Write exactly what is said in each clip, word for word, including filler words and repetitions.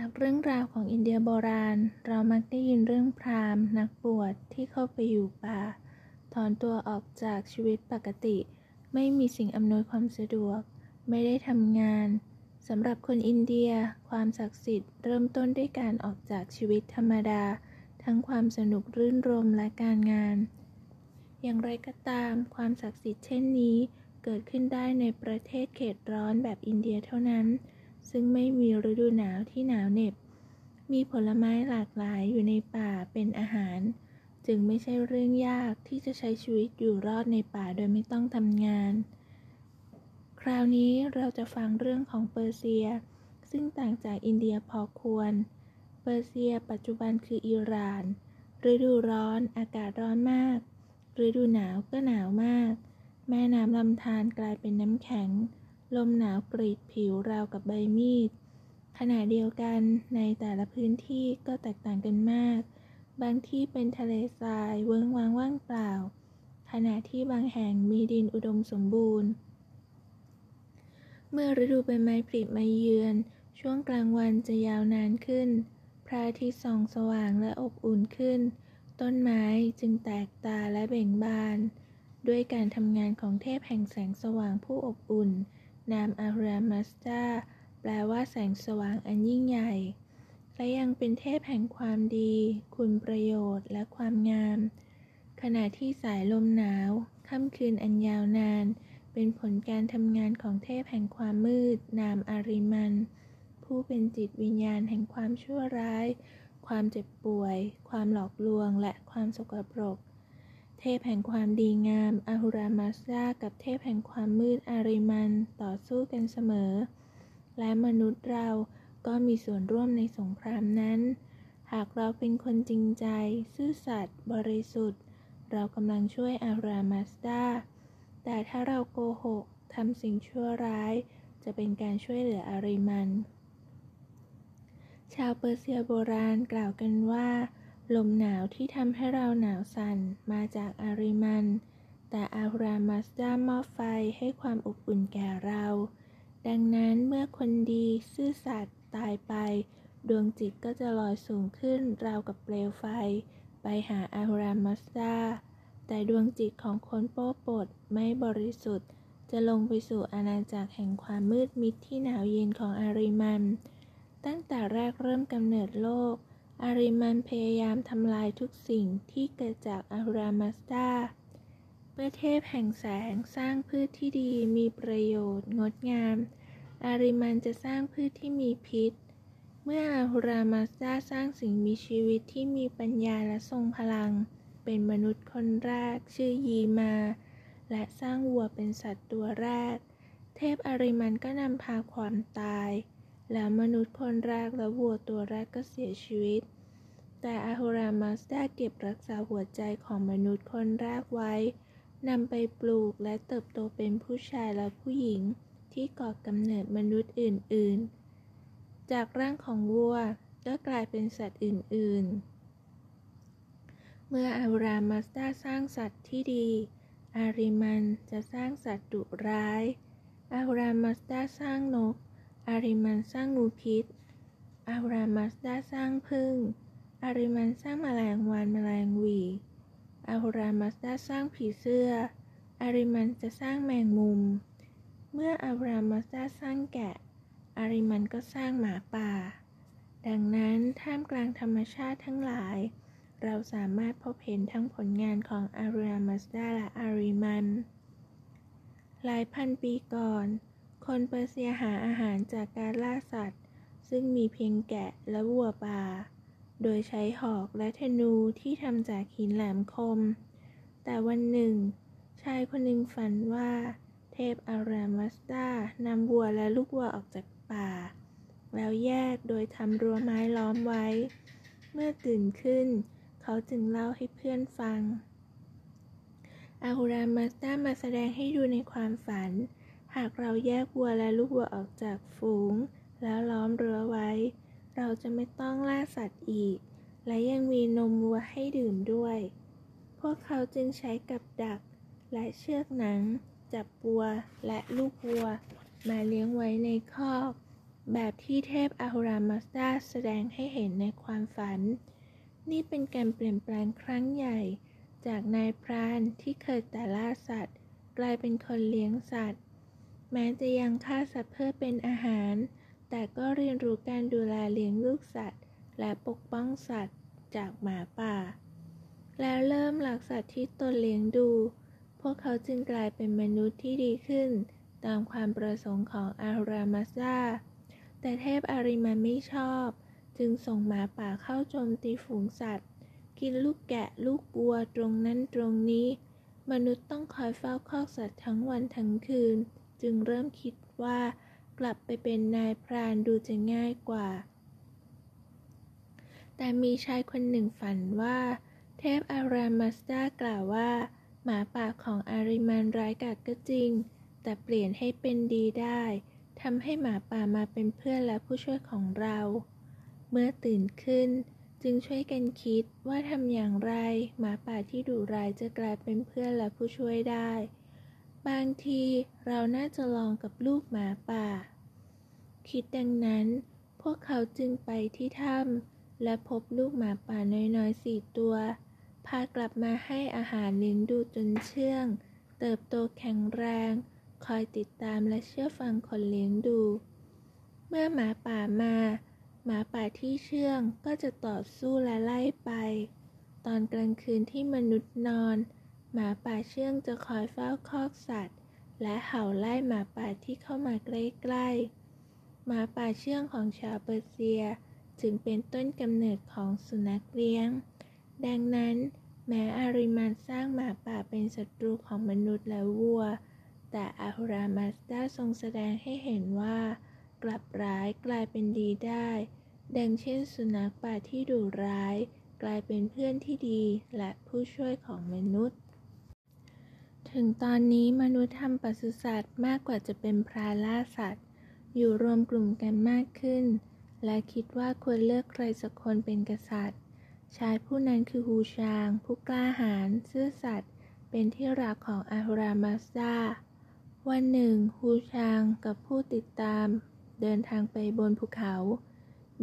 จากเรื่องราวของอินเดียโบราณเรามักได้ยินเรื่องพราหมณ์นักบวชที่เข้าไปอยู่ป่าถอนตัวออกจากชีวิตปกติไม่มีสิ่งอำนวยความสะดวกไม่ได้ทำงานสำหรับคนอินเดียความศักดิ์สิทธิ์เริ่มต้นด้วยการออกจากชีวิตธรรมดาทั้งความสนุกรื่นรมและการงานอย่างไรก็ตามความศักดิ์สิทธิ์เช่นนี้เกิดขึ้นได้ในประเทศเขตร้อนแบบอินเดียเท่านั้นซึ่งไม่มีฤดูหนาวที่หนาวเหน็บมีผลไม้หลากหลายอยู่ในป่าเป็นอาหารจึงไม่ใช่เรื่องยากที่จะใช้ชีวิตอยู่รอดในป่าโดยไม่ต้องทำงานคราวนี้เราจะฟังเรื่องของเปอร์เซียซึ่งต่างจากอินเดียพอควรเปอร์เซียปัจจุบันคืออิหร่านฤดูร้อนอากาศร้อนมากฤดูหนาวก็หนาวมากแม่น้ำลำธารกลายเป็นน้ำแข็งลมหนาวกรีดผิวราวกับใบมีดขณะเดียวกันในแต่ละพื้นที่ก็แตกต่างกันมากบางที่เป็นทะเลทรายเวิ้งว้างว่างเปล่าขณะที่บางแห่งมีดินอุดมสมบูรณ์เมื่อฤดูใบไม้ผลิมาเยือนช่วงกลางวันจะยาวนานขึ้นพระอาทิตย์ส่องสว่างและอบอุ่นขึ้นต้นไม้จึงแตกตาและเบ่งบานด้วยการทำงานของเทพแห่งแสงสว่างผู้อบอุ่นนามอารามัสตาแปลว่าแสงสว่างอันยิ่งใหญ่และยังเป็นเทพแห่งความดีคุณประโยชน์และความงามขณะที่สายลมหนาวค่ำคืนอันยาวนานเป็นผลการทำงานของเทพแห่งความมืดนามอาริมันผู้เป็นจิตวิญญาณแห่งความชั่วร้ายความเจ็บป่วยความหลอกลวงและความสกปรกเทพแห่งความดีงามอาหุรามัสดากับเทพแห่งความมืดอาริมันต่อสู้กันเสมอและมนุษย์เราก็มีส่วนร่วมในสงครามนั้นหากเราเป็นคนจริงใจซื่อสัตย์บริสุทธิ์เรากำลังช่วยอาหุรามัสดาแต่ถ้าเราโกหกทำสิ่งชั่วร้ายจะเป็นการช่วยเหลืออาริมันชาวเปอร์เซียโบราณกล่าวกันว่าลมหนาวที่ทำให้เราหนาวสั่นมาจากอาริมันแต่อารามัสดามอบไฟให้ความอบอุ่นแก่เราดังนั้นเมื่อคนดีซื่อสัตย์ตายไปดวงจิตก็จะลอยสูงขึ้นราวกับเปลวไฟไปหาอารามัสดาแต่ดวงจิตของคนโป้ปดไม่บริสุทธิ์จะลงไปสู่อาณาจักรแห่งความมืดมิดที่หนาวเย็นของอาริมันตั้งแต่แรกเริ่มกำเนิดโลกอาริมันพยายามทำลายทุกสิ่งที่เกิดจากอาหุรามัสดาเมื่อเทพแห่งแสงสร้างพืชที่ดีมีประโยชน์งดงามอาริมันจะสร้างพืชที่มีพิษเมื่ออาหุรามัสดาสร้างสิ่งมีชีวิตที่มีปัญญาและทรงพลังเป็นมนุษย์คนแรกชื่อยีมาและสร้างวัวเป็นสัตว์ตัวแรกเทพอาริมันก็นำพาความตายแล้วมนุษย์คนแรกและวัวตัวแรกก็เสียชีวิตแต่อาหุรามัสดาเก็บรักษาหัวใจของมนุษย์คนแรกไว้นำไปปลูกและเติบโตเป็นผู้ชายและผู้หญิงที่ก่อกำเนิดมนุษย์อื่นๆจากร่างของวัวก็กลายเป็นสัตว์อื่นๆเมื่ออาหุรามัสดาสร้างสัตว์ที่ดีอาริมันจะสร้างสัตว์ดุร้ายอาหุรามัสดาสร้างนกอาริมันสร้างงูพิษอาหุรามัสดาสร้างผึ้งอาริมันสร้างแมลงวันแมลงหวี่อาหุรามัสดาสร้างผีเสื้ออาริมันจะสร้างแมงมุมเมื่ออาหุรามัสดาสร้างแกะอาริมันก็สร้างหมาป่าดังนั้นท่ามกลางธรรมชาติทั้งหลายเราสามารถพบเห็นทั้งผลงานของอาหุรามัสดาและอาริมันหลายพันปีก่อนคนเปอร์เซียหาอาหารจากการล่าสัตว์ซึ่งมีเพียงแกะและวัวป่าโดยใช้หอกและธนูที่ทำจากหินแหลมคมแต่วันหนึ่งชายคนหนึ่งฝันว่าเทพอารามัสดานำวัวและลูกวัวออกจากป่าแล้วแยกโดยทำรั้วไม้ล้อมไว้เมื่อตื่นขึ้นเขาจึงเล่าให้เพื่อนฟังอารามัสดามาแสดงให้ดูในความฝันหากเราแยกวัวและลูกวัวออกจากฝูงแล้วล้อมรั้วไว้เราจะไม่ต้องล่าสัตว์อีกและยังมีนมวัวให้ดื่มด้วยพวกเขาจึงใช้กับดักและเชือกหนังจับวัวและลูกวัวมาเลี้ยงไว้ในคอก แบบที่เทพอาหุรามัสดาแสดงให้เห็นในความฝันนี่เป็นการเปลี่ยนแปลงครั้งใหญ่จากนายพรานที่เคยแต่ล่าสัตว์กลายเป็นคนเลี้ยงสัตว์แม้จะยังฆ่าสัตว์เพื่อเป็นอาหารแต่ก็เรียนรู้การดูแลเลี้ยงลูกสัตว์และปกป้องสัตว์จากหมาป่าแล้วเริ่มรักสัตว์ที่ตนเลี้ยงดูพวกเขาจึงกลายเป็นมนุษย์ที่ดีขึ้นตามความประสงค์ของอาหุรามัสดาแต่เทพอาริมันไม่ชอบจึงส่งหมาป่าเข้าโจมตีฝูงสัตว์กินลูกแกะลูกวัวตรงนั้นตรงนี้มนุษย์ต้องคอยเฝ้าคอกสัตว์ทั้งวันทั้งคืนจึงเริ่มคิดว่ากลับไปเป็นนายพรานดูจะง่ายกว่าแต่มีชายคนหนึ่งฝันว่าเทพอารามัสดากล่าวว่าหมาป่าของอาริมันร้ายกาจก็จริงแต่เปลี่ยนให้เป็นดีได้ทำให้หมาป่ามาเป็นเพื่อนและผู้ช่วยของเราเมื่อตื่นขึ้นจึงช่วยกันคิดว่าทำอย่างไรหมาป่าที่ดุร้ายจะกลายเป็นเพื่อนและผู้ช่วยได้บางทีเราน่าจะลองกับลูกหมาป่าคิดดังนั้นพวกเขาจึงไปที่ถ้ำและพบลูกหมาป่าน้อยๆสี่ตัวพากลับมาให้อาหารเลี้ยงดูจนเชื่องเติบโตแข็งแรงคอยติดตามและเชื่อฟังคนเลี้ยงดูเมื่อหมาป่ามาหมาป่าที่เชื่องก็จะต่อสู้และไล่ไปตอนกลางคืนที่มนุษย์นอนหมาป่าเชื่องจะคอยเฝ้าคอกสัตว์และเห่าไล่หมาป่าที่เข้ามาใกล้ๆหมาป่าเชื่องของชาวเปอร์เซียจึงเป็นต้นกำเนิดของสุนัขเลี้ยงดังนั้นแม้อาริมันสร้างหมาป่าเป็นศัตรูของมนุษย์และวัวแต่อาหุรามัสดาทรงแสดงให้เห็นว่ากลับร้ายกลายเป็นดีได้ดังเช่นสุนัขป่าที่ดุร้ายกลายเป็นเพื่อนที่ดีและผู้ช่วยของมนุษย์ถึงตอนนี้มนุษย์ทำปศุสัตว์มากกว่าจะเป็นพรานล่าสัตว์อยู่รวมกลุ่มกันมากขึ้นและคิดว่าควรเลือกใครสักคนเป็นกษัตริย์ชายผู้นั้นคือฮูชางผู้กล้าหาญซื่อสัตย์เป็นที่รักของอาหุรามัสดาวันหนึ่งฮูชางกับผู้ติดตามเดินทางไปบนภูเขา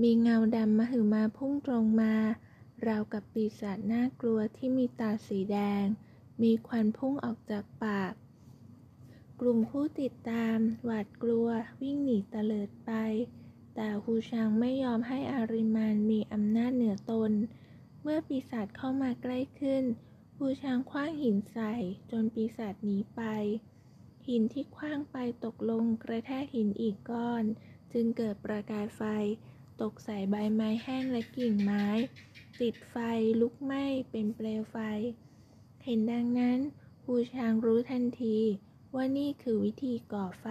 มีเงาดำมหึมาพุ่งตรงมาราวกับปีศาจน่ากลัวที่มีตาสีแดงมีควันพุ่งออกจากปากกลุ่มผู้ติดตามหวาดกลัววิ่งหนีเตลิดไปแต่ฮูชางไม่ยอมให้อาริมันมีอำนาจเหนือตนเมื่อปีศาจเข้ามาใกล้ขึ้นฮูชางขว้างหินใส่จนปีศาจหนีไปหินที่ขว้างไปตกลงกระแทกหินอีกก้อนจึงเกิดประกายไฟตกใส่ใบไม้แห้งและกิ่งไม้ติดไฟลุกไหม้เป็นเปลวไฟเห็นดังนั้นฮูชางรู้ทันทีว่านี่คือวิธีก่อไฟ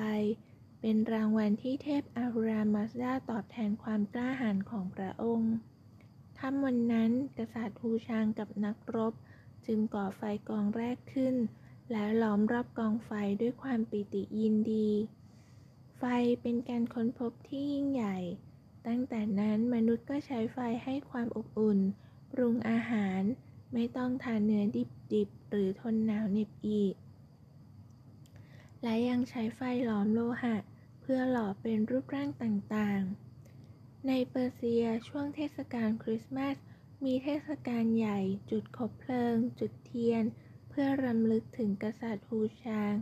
เป็นรางวัลที่เทพอาหุรามัสดาตอบแทนความกล้าหาญของพระองค์ค่ำวันนั้นกษัตริย์ฮูชางกับนักรบจึงก่อไฟกองแรกขึ้นและล้อมรอบกองไฟด้วยความปิติยินดีไฟเป็นการค้นพบที่ยิ่งใหญ่ตั้งแต่นั้นมนุษย์ก็ใช้ไฟให้ความอบอุ่นปรุงอาหารไม่ต้องทานเนื้อดิบๆหรือทนหนาวเหน็บอีกและยังใช้ไฟล้อมโลหะเพื่อหล่อเป็นรูปร่างต่างๆในเปอร์เซียช่วงเทศกาลคริสต์มาสมีเทศกาลใหญ่จุดคบเพลิงจุดเทียนเพื่อรำลึกถึงกษัตริย์ฮูชาง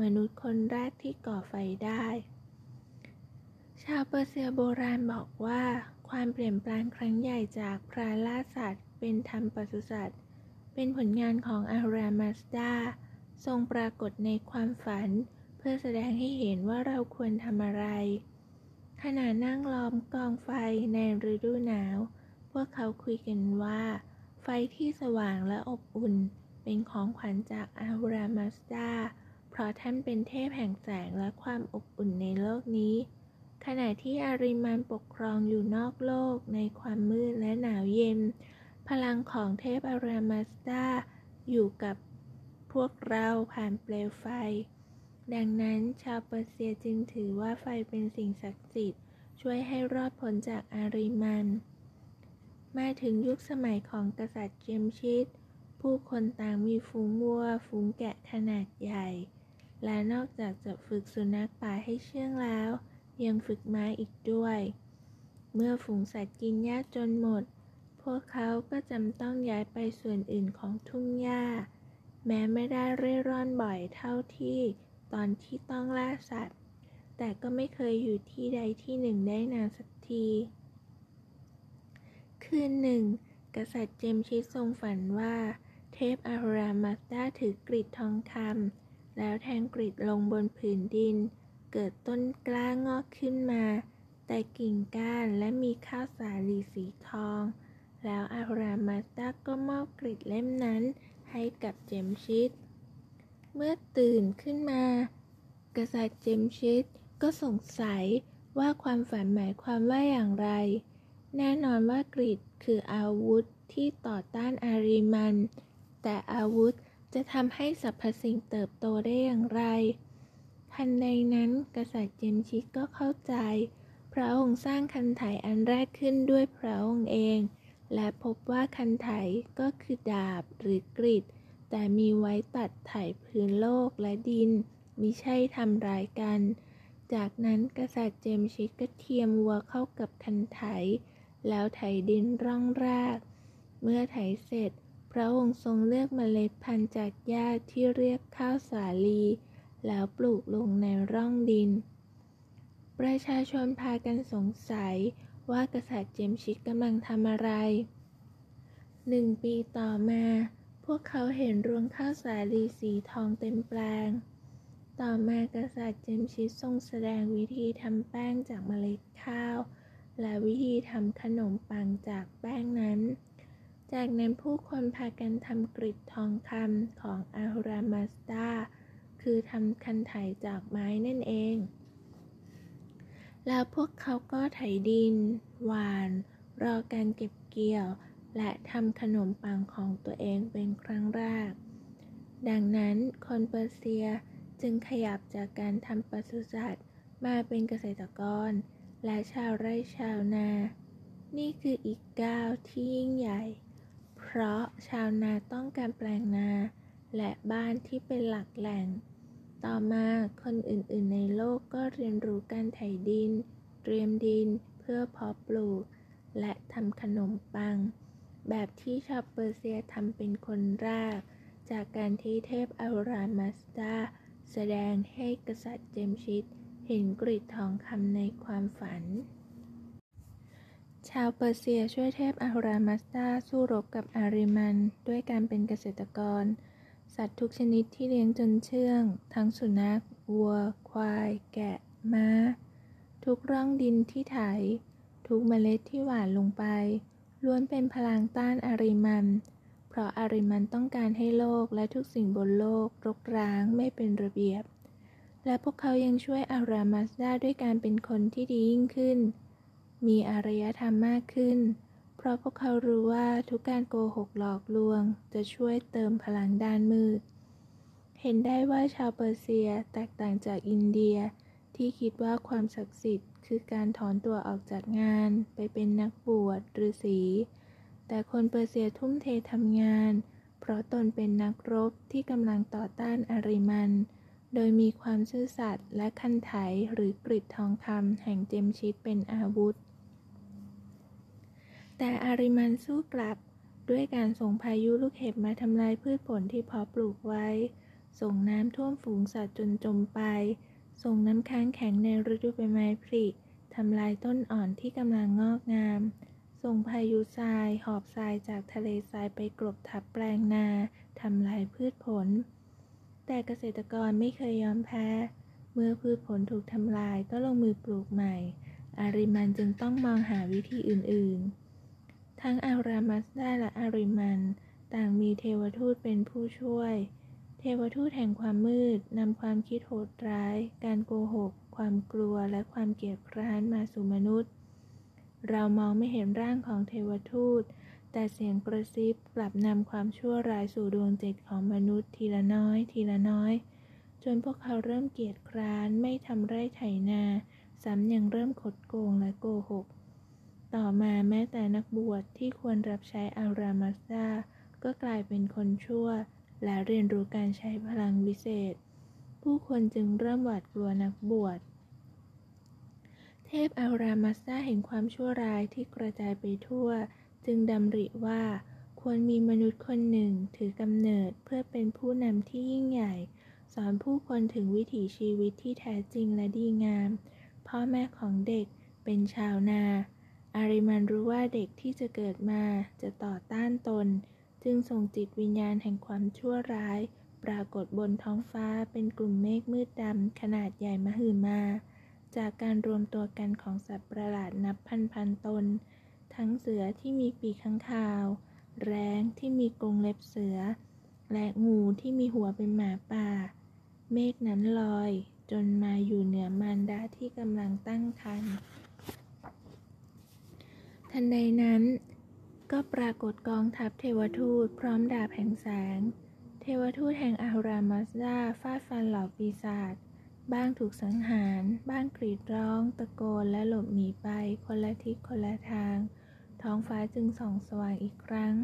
มนุษย์คนแรกที่ก่อไฟได้ชาวเปอร์เซียโบราณบอกว่าความเปลี่ยนแปลงครั้งใหญ่จากพรานล่าสัตว์เป็นทำปศุสัตว์เป็นผลงานของอาหุรามัสดาทรงปรากฏในความฝันเพื่อแสดงให้เห็นว่าเราควรทำอะไรขณะนั่งล้อมกองไฟในฤดูหนาวพวกเขาคุยกันว่าไฟที่สว่างและอบอุ่นเป็นของขวัญจากอาหุรามัสดาเพราะท่านเป็นเทพแห่งแสงและความอบอุ่นในโลกนี้ขณะที่อาริมันปกครองอยู่นอกโลกในความมืดและหนาวเย็นพลังของเทพอาหุรามัสดาอยู่กับพวกเราผ่านเปลวไฟดังนั้นชาวเปอร์เซียจึงถือว่าไฟเป็นสิ่งศักดิ์สิทธิ์ช่วยให้รอดพ้นจากอาริมันมาถึงยุคสมัยของกษัตริย์เจมชิดผู้คนต่างมีฝูงวัวฝูงแกะขนาดใหญ่และนอกจากจะฝึกสุนัขป่าให้เชื่องแล้ว ยังฝึกม้าอีกด้วยเมื่อฝูงสัตว์กินหญ้าจนหมดพวกเขาก็จำต้องย้ายไปส่วนอื่นของทุ่งหญ้าแม้ไม่ได้เร่ร่อนบ่อยเท่าที่ตอนที่ต้องล่าสัตว์แต่ก็ไม่เคยอยู่ที่ใดที่หนึ่งได้นานสักทีคืนหนึ่งกษัตริย์เจมชิสทรงฝันว่าเทพอาหุรามัสดาถือกริดทองคำแล้วแทงกริดลงบนผืนดินเกิดต้นกล้างอกขึ้นมาแต่กิ่งก้านและมีข้าวสาลีสีทองแล้วอาหุรามัสดาก็มอบกริดเล่มนั้นให้กับเจมชิสเมื่อตื่นขึ้นมากษัตริย์เจมชิสก็สงสัยว่าความฝันหมายความว่าอย่างไรแน่นอนว่ากริดคืออาวุธที่ต่อต้านอาริมันแต่อาวุธจะทำให้สรรพสิ่งเติบโตได้อย่างไรทันใดนั้นกษัตริย์เจมชิสก็เข้าใจพระองค์สร้างคันไถอันแรกขึ้นด้วยพระองค์เองและพบว่าคันไถก็คือดาบหรือกริดแต่มีไว้ตัดไถพื้นโลกและดินมิใช่ทำร้ายกันจากนั้นกษัตริย์เจมชิสก็เทียมวัวเข้ากับคันไถแล้วไถดินร่องรากเมื่อไถเสร็จพระองค์ทรงเลือกเมล็ดพันธุ์จากหญ้าที่เรียกข้าวสาลีแล้วปลูกลงในร่องดินประชาชนพากันสงสัยว่ากษัตริย์เจมชิสกำลังทำอะไรหนึ่งปีต่อมาพวกเขาเห็นรวงข้าวสาลีสีทองเต็มแปลงต่อมากษัตริย์เจมชิสทรงแสดงวิธีทำแป้งจากเมล็ดข้าวและวิธีทำขนมปังจากแป้งนั้นจากนั้นผู้คนพากันทำกริดทองคำของอาหุรามัสดาคือทำคันไถจากไม้นั่นเองแล้วพวกเขาก็ไถดินหว่านรอการเก็บเกี่ยวและทำขนมปังของตัวเองเป็นครั้งแรกดังนั้นคนเปอร์เซียจึงขยับจากการทำปศุสัตว์มาเป็นเกษตรกรและชาวไร่ชาวนานี่คืออีกก้าวที่ยิ่งใหญ่เพราะชาวนาต้องการแปลงนาและบ้านที่เป็นหลักแหล่งต่อมาคนอื่นๆในโลกก็เรียนรู้การไถดินเตรียมดินเพื่อเพาะปลูกและทำขนมปังแบบที่ชาวเปอร์เซียทำเป็นคนแรกจากการที่เทพอาหุรามัสดาแสดงให้กษัตริย์เจมชิสเห็นกริดทองคำในความฝันชาวเปอร์เซียช่วยเทพอาหุรามัสดาสู้รบกับอาริมันด้วยการเป็นเกษตรกรสัตว์ทุกชนิดที่เลี้ยงจนเชื่องทั้งสุนัขวัวควายแกะม้าทุกร่องดินที่ไถทุกเมล็ดที่หว่านลงไปล้วนเป็นพลังต้านอาริมันเพราะอาริมันต้องการให้โลกและทุกสิ่งบนโลกรกร้างไม่เป็นระเบียบและพวกเขายังช่วยอารามัสดาด้วยการเป็นคนที่ดียิ่งขึ้นมีอารยธรรมมากขึ้นเพราะพวกเขารู้ว่าทุกการโกหกหลอกลวงจะช่วยเติมพลังด้านมืดเห็นได้ว่าชาวเปอร์เซียแตกต่างจากอินเดียที่คิดว่าความศักดิ์สิทธิ์คือการถอนตัวออกจากงานไปเป็นนักบวชฤาษีแต่คนเปอร์เซียทุ่มเททำงานเพราะตนเป็นนักรบที่กำลังต่อต้านอาริมันโดยมีความซื่อสัตย์และคันไถหรือกริดทองคำแห่งเจมชิสเป็นอาวุธแต่อาริมันสู้กลับด้วยการส่งพายุลูกเห็บมาทำลายพืชผลที่เพาะปลูกไว้ส่งน้ำท่วมฝูงสัตว์จนจมไปส่งน้ำค้างแข็งในฤดูใบไม้ผลิทำลายต้นอ่อนที่กำลังงอกงามส่งพายุทรายหอบทรายจากทะเลทรายไปกลบทับแปลงนาทำลายพืชผลแต่เกษตรกรไม่เคยยอมแพ้เมื่อพืชผลถูกทำลายก็ลงมือปลูกใหม่อาริมันจึงต้องมองหาวิธีอื่นๆทั้งอาหุรามัสดาและอาริมันต่างมีเทวทูตเป็นผู้ช่วยเทวทูตแห่งความมืดนำความคิดโหดร้ายการโกหกความกลัวและความเกลียดคร้านมาสู่มนุษย์เรามองไม่เห็นร่างของเทวทูตแต่เสียงกระซิบกลับนำความชั่วร้ายสู่ดวงจิตของมนุษย์ทีละน้อยทีละน้อยจนพวกเขาเริ่มเกลียดคร้านไม่ทำไร่ไถนาซ้ำยังเริ่มคดโกงและโกหกต่อมาแม้แต่นักบวชที่ควรรับใช้อาหุรามัสดาก็กลายเป็นคนชั่วและเรียนรู้การใช้พลังวิเศษผู้คนจึงเริ่มหวาดกลัวนักบวช พอัลรามัสซาเห็นความชั่วร้ายที่กระจายไปทั่วจึงดำริว่าควรมีมนุษย์คนหนึ่งถือกำเนิดเพื่อเป็นผู้นำที่ยิ่งใหญ่สอนผู้คนถึงวิถีชีวิตที่แท้จริงและดีงามพ่อแม่ของเด็กเป็นชาวนาอาริมันรู้ว่าเด็กที่จะเกิดมาจะต่อต้านตนจึงส่งจิตวิญญาณแห่งความชั่วร้ายปรากฏบนท้องฟ้าเป็นกลุ่มเมฆมืดดำขนาดใหญ่มหึมาจากการรวมตัวกันของสัตว์ประหลาดนับพันพันตนทั้งเสือที่มีปีกข้างคาวแร้งที่มีกรงเล็บเสือและงูที่มีหัวเป็นหมาป่าเมฆนั้นลอยจนมาอยู่เหนือมารดาที่กำลังตั้งครรภ์ทันใดนั้นก็ปรากฏกองทัพเทวทูตพร้อมดาบแห่งแสงเทวทูตแห่งอัลรามัสซาฟาดฟันเหล่าปีศาจบ้างถูกสังหารบ้างกรีดร้องตะโกนและหลบหนีไปคนละทิศคนละทางท้องฟ้าจึงส่องสว่างอีกครั้ง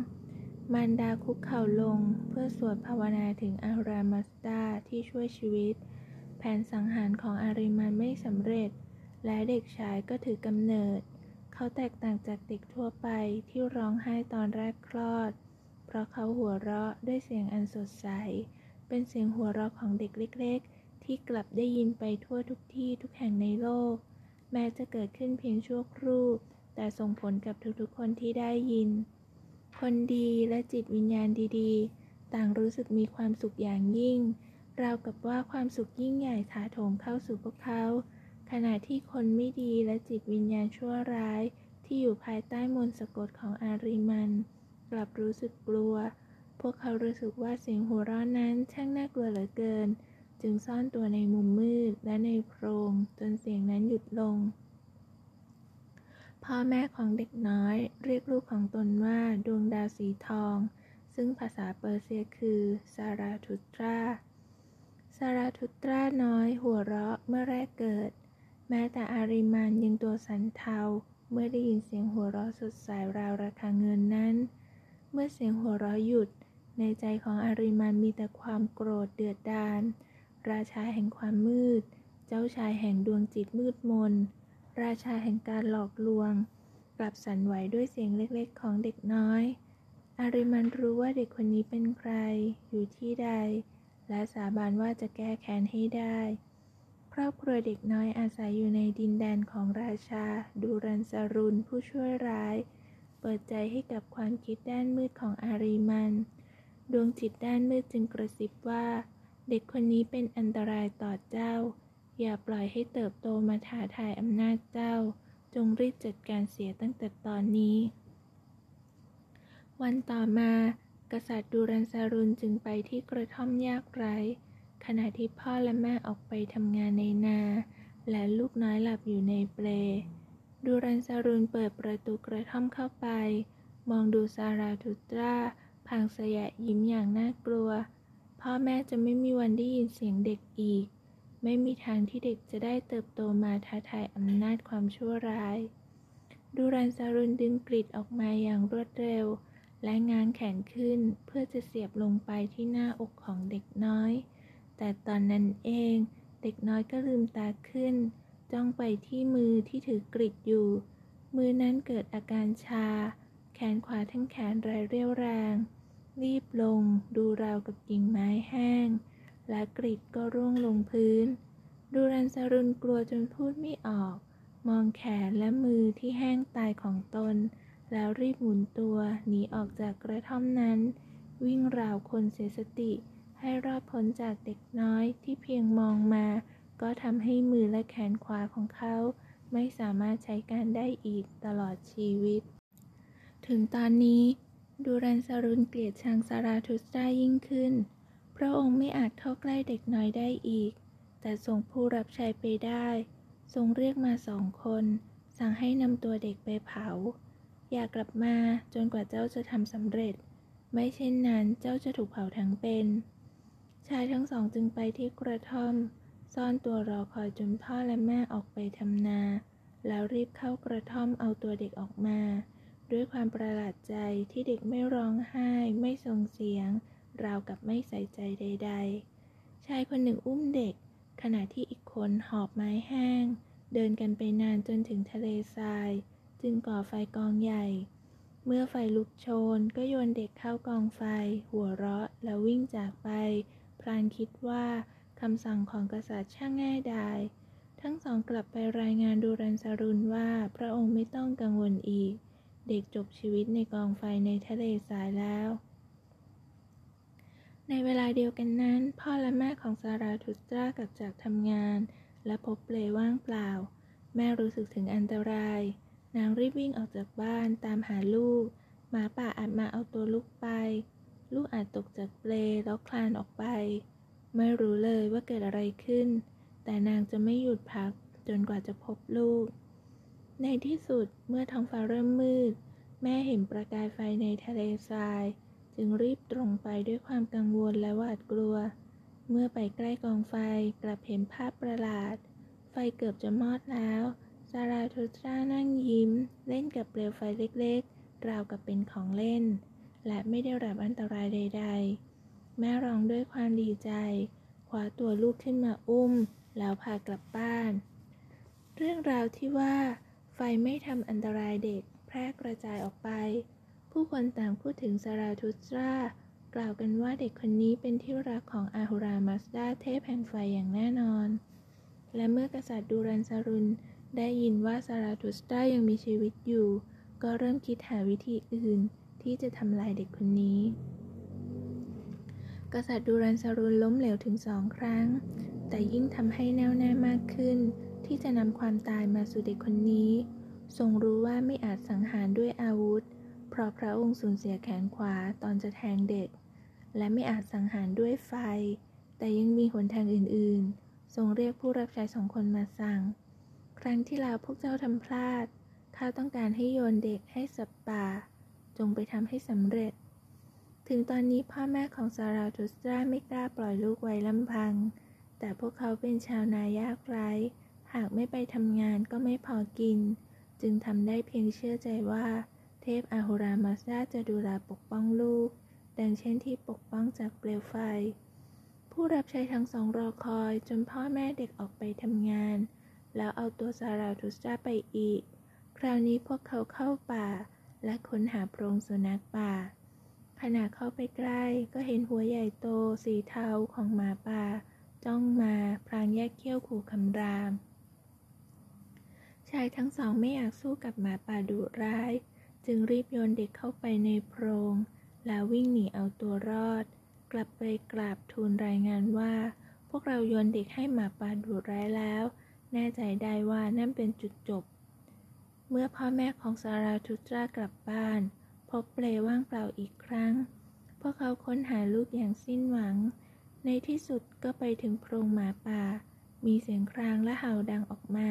มารดาคุกเข่าลงเพื่อสวดภาวนาถึงอัลรามัสซาที่ช่วยชีวิตแผนสังหารของอาริมันไม่สำเร็จและเด็กชายก็ถือกำเนิดเขาแตกต่างจากเด็กทั่วไปที่ร้องไห้ตอนแรกคลอดเพราะเขาหัวเราะด้วยเสียงอันสดใสเป็นเสียงหัวเราะของเด็กเล็กๆที่กลับได้ยินไปทั่วทุกที่ทุกแห่งในโลกแม้จะเกิดขึ้นเพียงชั่วครู่แต่ส่งผลกับทุกๆคนที่ได้ยินคนดีและจิตวิญญาณดีๆต่างรู้สึกมีความสุขอย่างยิ่งราวกับว่าความสุขยิ่งใหญ่ถาโถมเข้าสู่พวกเขาขณะที่คนไม่ดีและจิตวิญญาณชั่วร้ายที่อยู่ภายใต้มนต์สะกดของอาริมันกลับรู้สึกกลัวพวกเขารู้สึกว่าเสียงหัวเราะนั้นช่างน่ากลัวเหลือเกินจึงซ่อนตัวในมุมมืดและในโพรงจนเสียงนั้นหยุดลงพ่อแม่ของเด็กน้อยเรียกลูกของตนว่าดวงดาวสีทองซึ่งภาษาเปอร์เซียคือซาราทุตราซาราทุตราน้อยหัวเราะเมื่อแรกเกิดแม้แต่อาริมันยังตัวสั่นเทาเมื่อได้ยินเสียงหัวเราะสดใสราวระฆังเงินนั้นเมื่อเสียงหัวเราะหยุดในใจของอาริมันมีแต่ความโกรธเดือดดาลราชาแห่งความมืดเจ้าชายแห่งดวงจิตมืดมนราชาแห่งการหลอกลวงกลับสั่นไหวด้วยเสียงเล็กๆของเด็กน้อยอาริมันรู้ว่าเด็กคนนี้เป็นใครอยู่ที่ใดและสาบานว่าจะแก้แค้นให้ได้ครอบครัวเด็กน้อยอาศัยอยู่ในดินแดนของราชาดูรันสรุนผู้ชั่วร้ายเปิดใจให้กับความคิดด้านมืดของอาริมันดวงจิตด้านมืดจึงกระซิบว่าเด็กคนนี้เป็นอันตรายต่อเจ้าอย่าปล่อยให้เติบโตมาท้าทายอำนาจเจ้าจงรีบจัดการเสียตั้งแต่ตอนนี้วันต่อมากษัตริย์ดูรันสรุนจึงไปที่กระท่อมยากไร้ขณะที่พ่อและแม่ออกไปทำงานในนาและลูกน้อยหลับอยู่ในเปลดูรันสรุนเปิดประตูกระท่อมเข้าไปมองดูซาราทุตราพลางสยะยิ้มอย่างน่ากลัวพ่อแม่จะไม่มีวันได้ยินเสียงเด็กอีกไม่มีทางที่เด็กจะได้เติบโตมาท้าทายอำนาจความชั่วร้ายดูรันสรุนดึงกริดออกมาอย่างรวดเร็วและง้างแขนขึ้นเพื่อจะเสียบลงไปที่หน้าอกของเด็กน้อยแต่ตอนนั้นเองเด็กน้อยก็ลืมตาขึ้นจ้องไปที่มือที่ถือกริดอยู่มือนั้นเกิดอาการชาแขนขวาทั้งแขนไร้เรี่ยวแรงรีบลงดูราวกับกิ่งไม้แห้งและกริดก็ร่วงลงพื้นดูรันสรุนกลัวจนพูดไม่ออกมองแขนและมือที่แห้งตายของตนแล้วรีบหมุนตัวหนีออกจากกระท่อมนั้นวิ่งราวคนเสียสติให้รอดพ้นจากเด็กน้อยที่เพียงมองมาก็ทำให้มือและแขนขวาของเขาไม่สามารถใช้การได้อีกตลอดชีวิตถึงตอนนี้ดูรันสรุนเกลียดชังซาราทุสได้ยิ่งขึ้นพระองค์ไม่อาจเข้าใกล้เด็กน้อยได้อีกแต่ส่งผู้รับใช้ไปได้ทรงเรียกมาสองคนสั่งให้นำตัวเด็กไปเผาอย่ากลับมาจนกว่าเจ้าจะทำสำเร็จไม่เช่นนั้นเจ้าจะถูกเผาทั้งเป็นชายทั้งสองจึงไปที่กระท่อมซ่อนตัวรอคอยจนพ่อและแม่ออกไปทำนาแล้วรีบเข้ากระท่อมเอาตัวเด็กออกมาด้วยความประหลาดใจที่เด็กไม่ร้องไห้ไม่ส่งเสียงราวกับไม่ใส่ใจใดๆชายคนหนึ่งอุ้มเด็กขณะที่อีกคนหอบไม้แห้ง เดินกันไปนานจนถึงทะเลทรายจึงก่อไฟกองใหญ่เมื่อไฟลุกโชนก็โยนเด็กเข้ากองไฟหัวเราะแล้ววิ่งจากไปพลานคิดว่าคำสั่งของกษัตริย์ช่างง่ายดายทั้งสองกลับไปรายงานดูรันสรุนว่าพระองค์ไม่ต้องกังวลอีกเด็กจบชีวิตในกองไฟในทะเลทรายแล้วในเวลาเดียวกันนั้นพ่อและแม่ของซาราทุสตรากลับจากทำงานและพบเปลวว่างเปล่าแม่รู้สึกถึงอันตรายนางรีบวิ่งออกจากบ้านตามหาลูกหมาป่าอาจมาเอาตัวลูกไปลูกอาจตกจากเปลแล้วคลานออกไปไม่รู้เลยว่าเกิดอะไรขึ้นแต่นางจะไม่หยุดพักจนกว่าจะพบลูกในที่สุดเมื่อท้องฟ้าเริ่มมืดแม่เห็นประกายไฟในทะเลทรายจึงรีบตรงไปด้วยความกังวลและหวาดกลัวเมื่อไปใกล้กองไฟกลับเห็นภาพประหลาดไฟเกือบจะมอดแล้วซาราทุสตรานั่งยิ้มเล่นกับเปลวไฟเล็กๆราวกับเป็นของเล่นและไม่ได้รับอันตรายใดๆแม่ร้องด้วยความดีใจคว้าตัวลูกขึ้นมาอุ้มแล้วพากลับบ้านเรื่องราวที่ว่าไฟไม่ทำอันตรายเด็กแพร่กระจายออกไปผู้คนต่างพูดถึงซาราทุสตรากล่าวกันว่าเด็กคนนี้เป็นที่รักของอาหุรามัสดาเทพแห่งไฟอย่างแน่นอนและเมื่อกษัตริย์ดูรันสรุนได้ยินว่าซาราทุสตรายังมีชีวิตอยู่ก็เริ่มคิดหาวิธีอื่นที่จะทำลายเด็กคนนี้กษัตริย์ดูรันสรุนล้มเหลวถึงสองครั้งแต่ยิ่งทำให้แน่วแน่มากขึ้นที่จะนำความตายมาสู่เด็กคนนี้ทรงรู้ว่าไม่อาจสังหารด้วยอาวุธเพราะพระองค์สูญเสียแขนขวาตอนจะแทงเด็กและไม่อาจสังหารด้วยไฟแต่ยังมีหนทางอื่นๆทรงเรียกผู้รับใช้สองคนมาสั่งครั้งที่แล้วพวกเจ้าทำพลาดข้าต้องการให้โยนเด็กให้สัตว์ป่าจงไปทำให้สำเร็จถึงตอนนี้พ่อแม่ของซาราทุสตราไม่กล้าปล่อยลูกไว้ลำพังแต่พวกเขาเป็นชาวนายากไร้หากไม่ไปทำงานก็ไม่พอกินจึงทำได้เพียงเชื่อใจว่าเทพอาหุรามัสดาจะดูแลปกป้องลูกดังเช่นที่ปกป้องจากเปลวไฟผู้รับใช้ทั้งสองรอคอยจนพ่อแม่เด็กออกไปทำงานแล้วเอาตัวซาราทุสตราไปอีกคราวนี้พวกเขาเข้าป่าและค้นหาโพรงสุนัขป่าขณะเข้าไปใกล้ก็เห็นหัวใหญ่โตสีเทาของหมาป่าจ้องมาพลางแยกเขี้ยวขู่คำรามชายทั้งสองไม่อยากสู้กับหมาป่าดุร้ายจึงรีบโยนเด็กเข้าไปในโพรงแล้ววิ่งหนีเอาตัวรอดกลับไปกราบทูลรายงานว่าพวกเราโยนเด็กให้หมาป่าดุร้ายแล้วแน่ใจได้ว่านั่นเป็นจุดจบเมื่อพ่อแม่ของซาราทุสตรากลับบ้านพบเปลวว่างเปล่าอีกครั้งพวกเขาค้นหาลูกอย่างสิ้นหวังในที่สุดก็ไปถึงโพรงหมาป่ามีเสียงครางและเห่าดังออกมา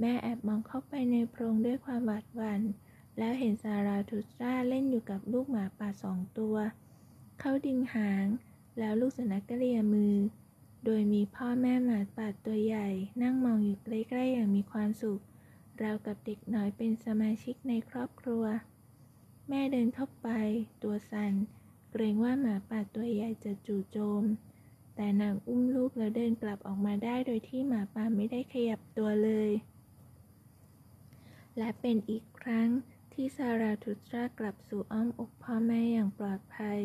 แม่แอบมองเข้าไปในโพรงด้วยความหวาดหวั่นแล้วเห็นซาราทุสตราเล่นอยู่กับลูกหมาป่าสองตัวเขาดึงหางแล้วลูกสุนัขก็เลียมือโดยมีพ่อแม่หมาป่าตัวใหญ่นั่งมองอยู่ใกล้ๆอย่างมีความสุขราวกับเด็กน้อยเป็นสมาชิกในครอบครัวแม่เดินเข้าไปตัวสั่นเกรงว่าหมาป่าตัวใหญ่จะจู่โจมแต่นางอุ้มลูกแล้วเดินกลับออกมาได้โดยที่หมาป่าไม่ได้ขยับตัวเลยและเป็นอีกครั้งที่ซาราทุสตรากลับสู่อ้อมอกพ่อแม่อย่างปลอดภัย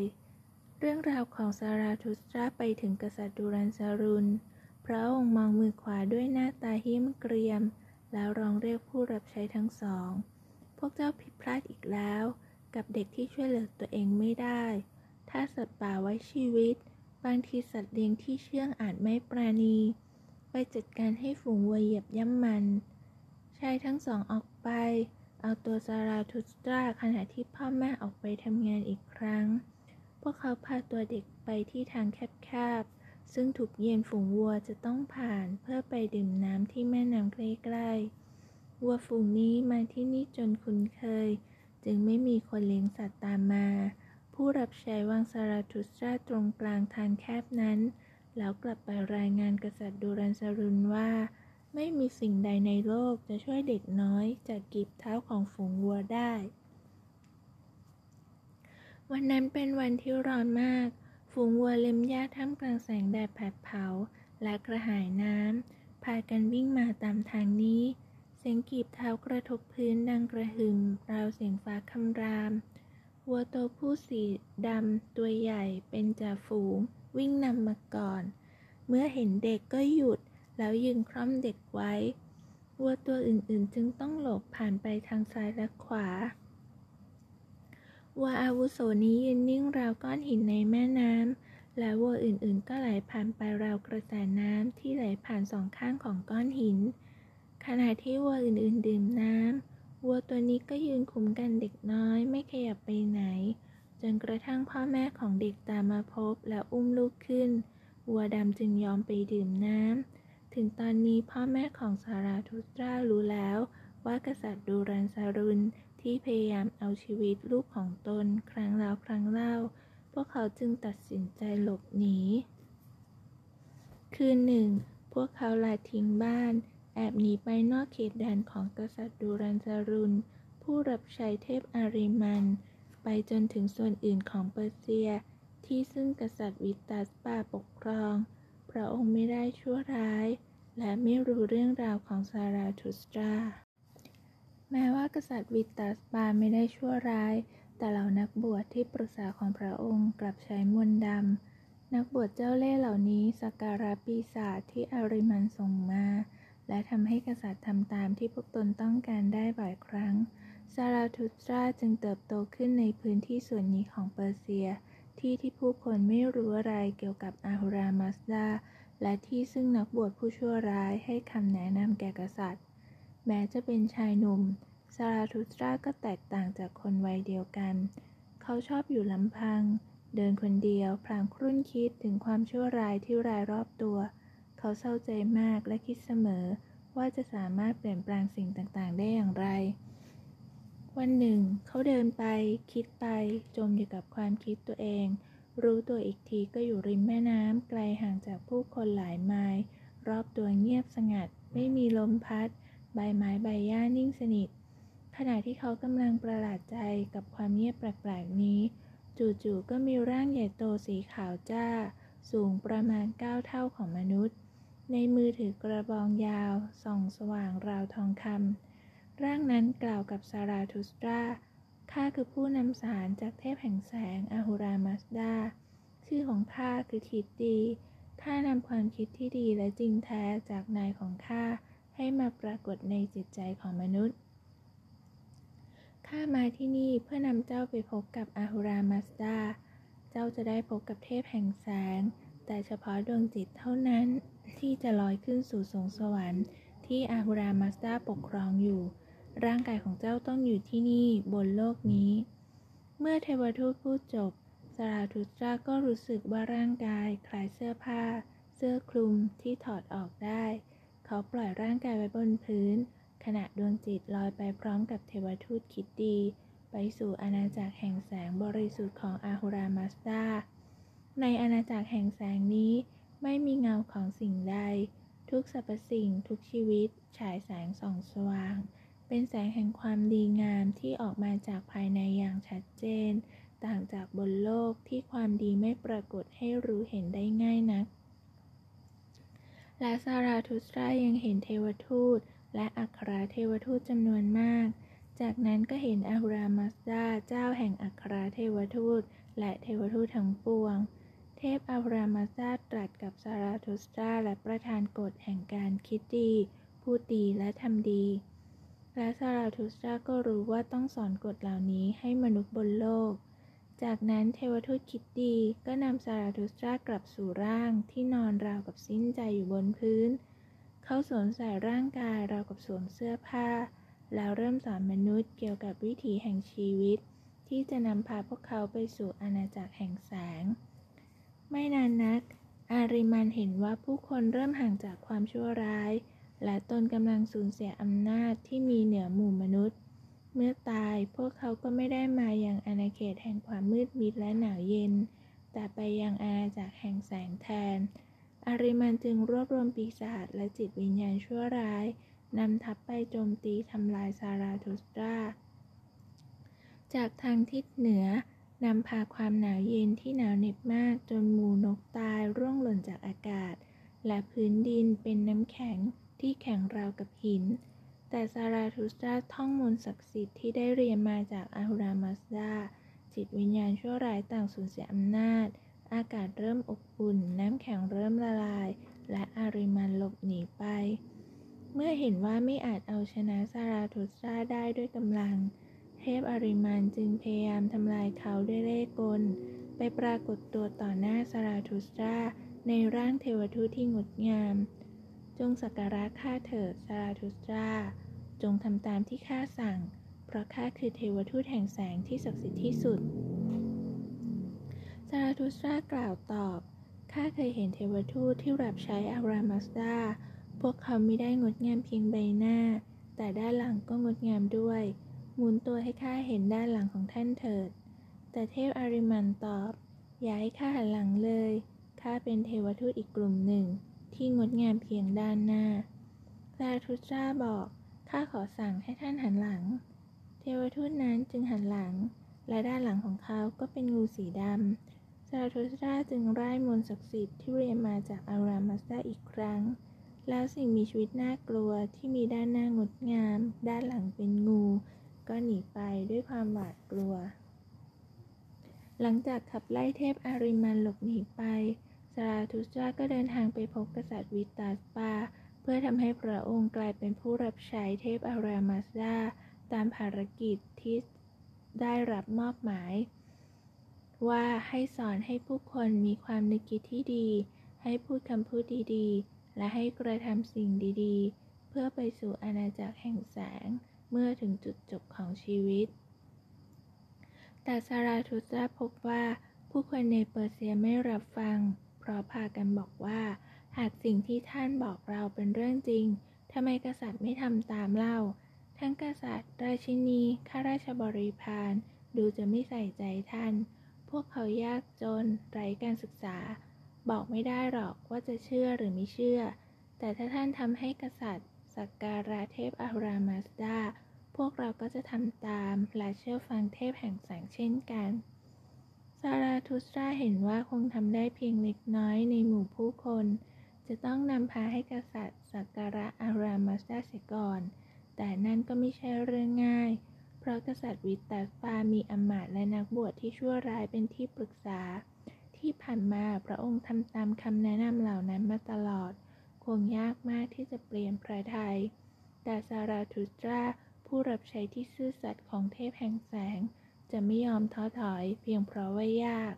เรื่องราวของซาราทุสตราไปถึงกษัตริย์ดูรันสรุนพระองค์มองมือขวาด้วยหน้าตาเหี้ยมเกรียมแล้วร้องเรียกผู้รับใช้ทั้งสองพวกเจ้าผิดพลาดอีกแล้วกับเด็กที่ช่วยเหลือตัวเองไม่ได้ถ้าสัตว์ป่าไว้ชีวิตบางทีสัตว์เลี้ยงที่เชื่องอาจไม่ปราณีไปจัดการให้ฝูงวัวเหยียบย่ำมันชายทั้งสองออกไปเอาตัวซาราทุสตราขณะที่พ่อแม่ออกไปทำงานอีกครั้งพวกเขาพาตัวเด็กไปที่ทางแคบๆซึ่งทุกเย็นฝูงวัวจะต้องผ่านเพื่อไปดื่มน้ำที่แม่น้ำใกล้ๆวัวฝูงนี้มาที่นี่จนคุ้นเคยจึงไม่มีคนเลี้ยงสัตว์ตามมาผู้รับใช้วางซาราทุสตราตรงกลางทางแคบนั้นแล้วกลับไปรายงานกษัตริย์ดูรันสรุนว่าไม่มีสิ่งใดในโลกจะช่วยเด็กน้อยจากกีบเท้าของฝูงวัวได้วันนั้นเป็นวันที่ร้อนมากฝูงวัวเล็มหญ้าท่ามกลางแสงแดดแผดเผาและกระหายน้ำ พากันวิ่งมาตามทางนี้เสียงกีบเท้ากระทบพื้นดังกระหึ่มราวเสียงฟ้าคำรามวัวโตผู้สีดำตัวใหญ่เป็นจ่าฝูงวิ่งนำมาก่อนเมื่อเห็นเด็กก็หยุดแล้วยืนคร่อมเด็กไว้วัวตัวอื่นๆจึงต้องหลบผ่านไปทางซ้ายและขวาวัวอาวุโสนี้ยืนนิ่งราวก้อนหินในแม่น้ำและวัวอื่นๆก็ไหลผ่านไปราวกระแสน้ำที่ไหลผ่านสองข้างของก้อนหินขณะที่วัวอื่นๆดื่มน้ำวัวตัวนี้ก็ยืนคุมกันเด็กน้อยไม่ขยับไปไหนจนกระทั่งพ่อแม่ของเด็กตามมาพบและอุ้มลูกขึ้นวัวดำจึงยอมไปดื่มน้ำถึงตอนนี้พ่อแม่ของซาราทุสตรารู้แล้วว่ากษัตริย์ดูรันซารุนที่พยายามเอาชีวิตลูกของตนครั้งแล้วครั้งเล่าพวกเขาจึงตัดสินใจหลบหนีคืนหนึ่งพวกเขาลาทิ้งบ้านแอบหนีไปนอกเขตแดนของกษัตริย์ดูรันซารุนผู้รับใช้เทพอาริมันไปจนถึงส่วนอื่นของเปอร์เซียที่ซึ่งกษัตริย์วิตัสปาปกครองพระองค์ไม่ได้ชั่วร้ายและไม่รู้เรื่องราวของซาราทุสตราแม้ว่ากษัตริย์วิตัสปาไม่ได้ชั่วร้ายแต่เหล่านักบวชที่ปรึกษาของพระองค์กลับใช้มนต์ดำนักบวชเจ้าเล่ห์เหล่านี้สักการะปีศาจที่อาริมันส่งมาและทำให้กษัตริย์ทำตามที่พวกตนต้องการได้บ่อยครั้งซาราทุสตราจึงเติบโตขึ้นในพื้นที่ส่วนนี้ของเปอร์เซียที่ที่ผู้คนไม่รู้อะไรเกี่ยวกับอาหุรามัสดาและที่ซึ่งนักบวชผู้ชั่วร้ายให้คำแนะนำแก่กษัตริย์แม้จะเป็นชายหนุ่มซาราทุสตราก็แตกต่างจากคนวัยเดียวกันเขาชอบอยู่ลำพังเดินคนเดียวพลางครุ่นคิดถึงความชั่วร้ายที่รายรอบตัวเขาเศร้าใจมากและคิดเสมอว่าจะสามารถเปลี่ยนแปลงสิ่งต่างๆได้อย่างไรวันหนึ่งเขาเดินไปคิดไปจมอยู่กับความคิดตัวเองรู้ตัวอีกทีก็อยู่ริมแม่น้ำไกลห่างจากผู้คนหลายไมล์รอบตัวเงียบสงัดไม่มีลมพัดใบไม้ใบหญ้านิ่งสนิทขณะที่เขากำลังประหลาดใจกับความเงียบแปลกๆนี้จู่ๆก็มีร่างใหญ่โตสีขาวจ้าสูงประมาณเก้าเท่าของมนุษย์ในมือถือกระบองยาวส่องสว่างราวทองคำร่างนั้นกล่าวกับซาราทุสตราข้าคือผู้นำสารจากเทพแห่งแสงอาหุรามัสดาชื่อของข้าคือคิตตีข้านำความคิดที่ดีและจริงแท้จากนายของข้าให้มาปรากฏในจิตใจของมนุษย์ข้ามาที่นี่เพื่อนำเจ้าไปพบกับอาหุรามัสดาเจ้าจะได้พบกับเทพแห่งแสงแต่เฉพาะดวงจิตเท่านั้นที่จะลอยขึ้นสู่สวงสวรรค์ที่อาหุรามัสดาปกครองอยู่ร่างกายของเจ้าต้องอยู่ที่นี่บนโลกนี้เมื่อเทวทูตพูดจบซาราทุสตราก็รู้สึกว่าร่างกายคล้ายเสื้อผ้าเสื้อคลุมที่ถอดออกได้เขาปล่อยร่างกายไว้บนพื้นขณะดวงจิตลอยไปพร้อมกับเทวทูตคิตตีไปสู่อาณาจักรแห่งแสงบริสุทธิ์ของอาหุรามัสดาในอาณาจักรแห่งแสงนี้ไม่มีเงาของสิ่งใดทุกสรรพสิ่งทุกชีวิตฉายแสงส่องสว่างเป็นแสงแห่งความดีงามที่ออกมาจากภายในอย่างชัดเจนต่างจากบนโลกที่ความดีไม่ปรากฏให้รู้เห็นได้ง่ายนักและซาราทุสตรายังเห็นเทวทูตและอัครเทวทูตจำนวนมากจากนั้นก็เห็นอาหุรามัสดาเจ้าแห่งอัครเทวทูตและเทวทูตทั้งปวงเทพอาหุรามัสดาตรัสกับซาราทุสตราและประทานกฎแห่งการคิดดีพูดดีและทำดีและซาราทุสตราก็รู้ว่าต้องสอนกฎเหล่านี้ให้มนุษย์บนโลกจากนั้นเทวทูตคิตตีก็นำซาราทุสตรากลับสู่ร่างที่นอนราวกับสิ้นใจอยู่บนพื้นเขาสวมใส่ร่างกายราวกับสวมเสื้อผ้าแล้วเริ่มสอนมนุษย์เกี่ยวกับวิถีแห่งชีวิตที่จะนำพาพวกเขาไปสู่อาณาจักรแห่งแสงไม่นานนักอาริมันเห็นว่าผู้คนเริ่มห่างจากความชั่วร้ายและตนกำลังสูญเสียอำนาจที่มีเหนือหมู่มนุษย์เมื่อตายพวกเขาก็ไม่ได้มายังอาณาเขตแห่งความมืดมิดและหนาวเย็นแต่ไปยังอาณาจักรแห่งแสงแทนอาริมันจึงรวบรวมปีศาจและจิตวิญญาณชั่วร้ายนำทัพไปโจมตีทำลายซาราทุสตราจากทางทิศเหนือนำพาความหนาวเย็นที่หนาวเหน็บมากจนหมู่นกตายร่วงหล่นจากอากาศ และพื้นดินเป็นน้ำแข็งที่แข็งราวกับหินแต่ซาราธุสตราท่องมนต์ศักดิ์สิทธิ์ที่ได้เรียนมาจากอาหุรามัสดาจิตวิญญาณชั่วร้ายต่างสูญเสียอำนาจอากาศเริ่มอบอุ่นน้ำแข็งเริ่มละลายและอาริมันหลบหนีไปเมื่อเห็นว่าไม่อาจเอาชนะซาราธุสตราได้ด้วยกำลังเทพอาริมันจึงพยายามทำลายเขาด้วยเล่ห์กลไปปรากฏตัวต่อหน้าซาราธุสตราในร่างเทวทูตที่งดงามจงสักการะข้าเถิดซาราธุสตราจงทำตามที่ข้าสั่งเพราะข้าคือเทวทูตแห่งแสงที่ศักดิ์สิทธิ์ที่สุดซาราธุสตรากล่าวตอบข้าเคยเห็นเทวทูตที่รับใช้อารามัสดาพวกเขาไม่ได้งดงามเพียงใบหน้าแต่ด้านหลังก็งดงามด้วยหมุนตัวให้ข้าเห็นด้านหลังของท่านเถิดแต่เทพอาริมันตอบอย่าให้ข้าหันหลังเลยข้าเป็นเทวทูตอีกกลุ่มหนึ่งที่งดงามเพียงด้านหน้าซาราธุสตราบอกข้าขอสั่งให้ท่านหันหลังเทวทูตนั้นจึงหันหลังและด้านหลังของเขาก็เป็นงูสีดำซาราธุสตราจึงร่ายมนต์ศักดิ์สิทธิ์ที่เรียนมาจากอารามัสดาอีกครั้งแล้วสิ่งมีชีวิตน่ากลัวที่มีด้านหน้างดงามด้านหลังเป็นงูก็หนีไปด้วยความหวาดกลัวหลังจากขับไล่เทพอาริมันหลบหนีไปซาราธุสตราก็เดินทางไปพบกษัตริย์วิตาสปาเพื่อทำให้พระองค์กลายเป็นผู้รับใช้เทพอารามัสดาตามภารกิจที่ได้รับมอบหมายว่าให้สอนให้ผู้คนมีความนึกคิดที่ดีให้พูดคำพูดดีๆและให้กระทำสิ่งดีๆเพื่อไปสู่อาณาจักรแห่งแสงเมื่อถึงจุดจบของชีวิตแต่ซาราธุสตราพบว่าผู้คนในเปอร์เซียไม่รับฟังเพราะพากันบอกว่าหากสิ่งที่ท่านบอกเราเป็นเรื่องจริงทำไมกษัตริย์ไม่ทำตามเล่าทั้งกษัตริย์ราชินีข้าราชบริพารดูจะไม่ใส่ใจท่านพวกเขายากจนไร้การศึกษาบอกไม่ได้หรอกว่าจะเชื่อหรือไม่เชื่อแต่ถ้าท่านทำให้กษัตริย์สักการะเทพอารามัสดาพวกเราก็จะทำตามและเชื่อฟังเทพแห่งแสงเช่นกันซาราธุสตราเห็นว่าคงทำได้เพียงเล็กน้อยในหมู่ผู้คนจะต้องนำพาให้กษัตริย์สักการะอารามัสดาเสียก่อนแต่นั่นก็ไม่ใช่เรื่องง่ายเพราะกษัตริย์วิตัสปามีอำมาตย์และนักบวชที่ชั่วร้ายเป็นที่ปรึกษาที่ผ่านมาพระองค์ทำตามคำแนะนำเหล่านั้นมาตลอดคงยากมากที่จะเปลี่ยนพระทัยแต่ซาราธุสตราผู้รับใช้ที่ซื่อสัตย์ของเทพแห่งแสงจะไม่ยอมท้อถอยเพียงเพราะว่ายาก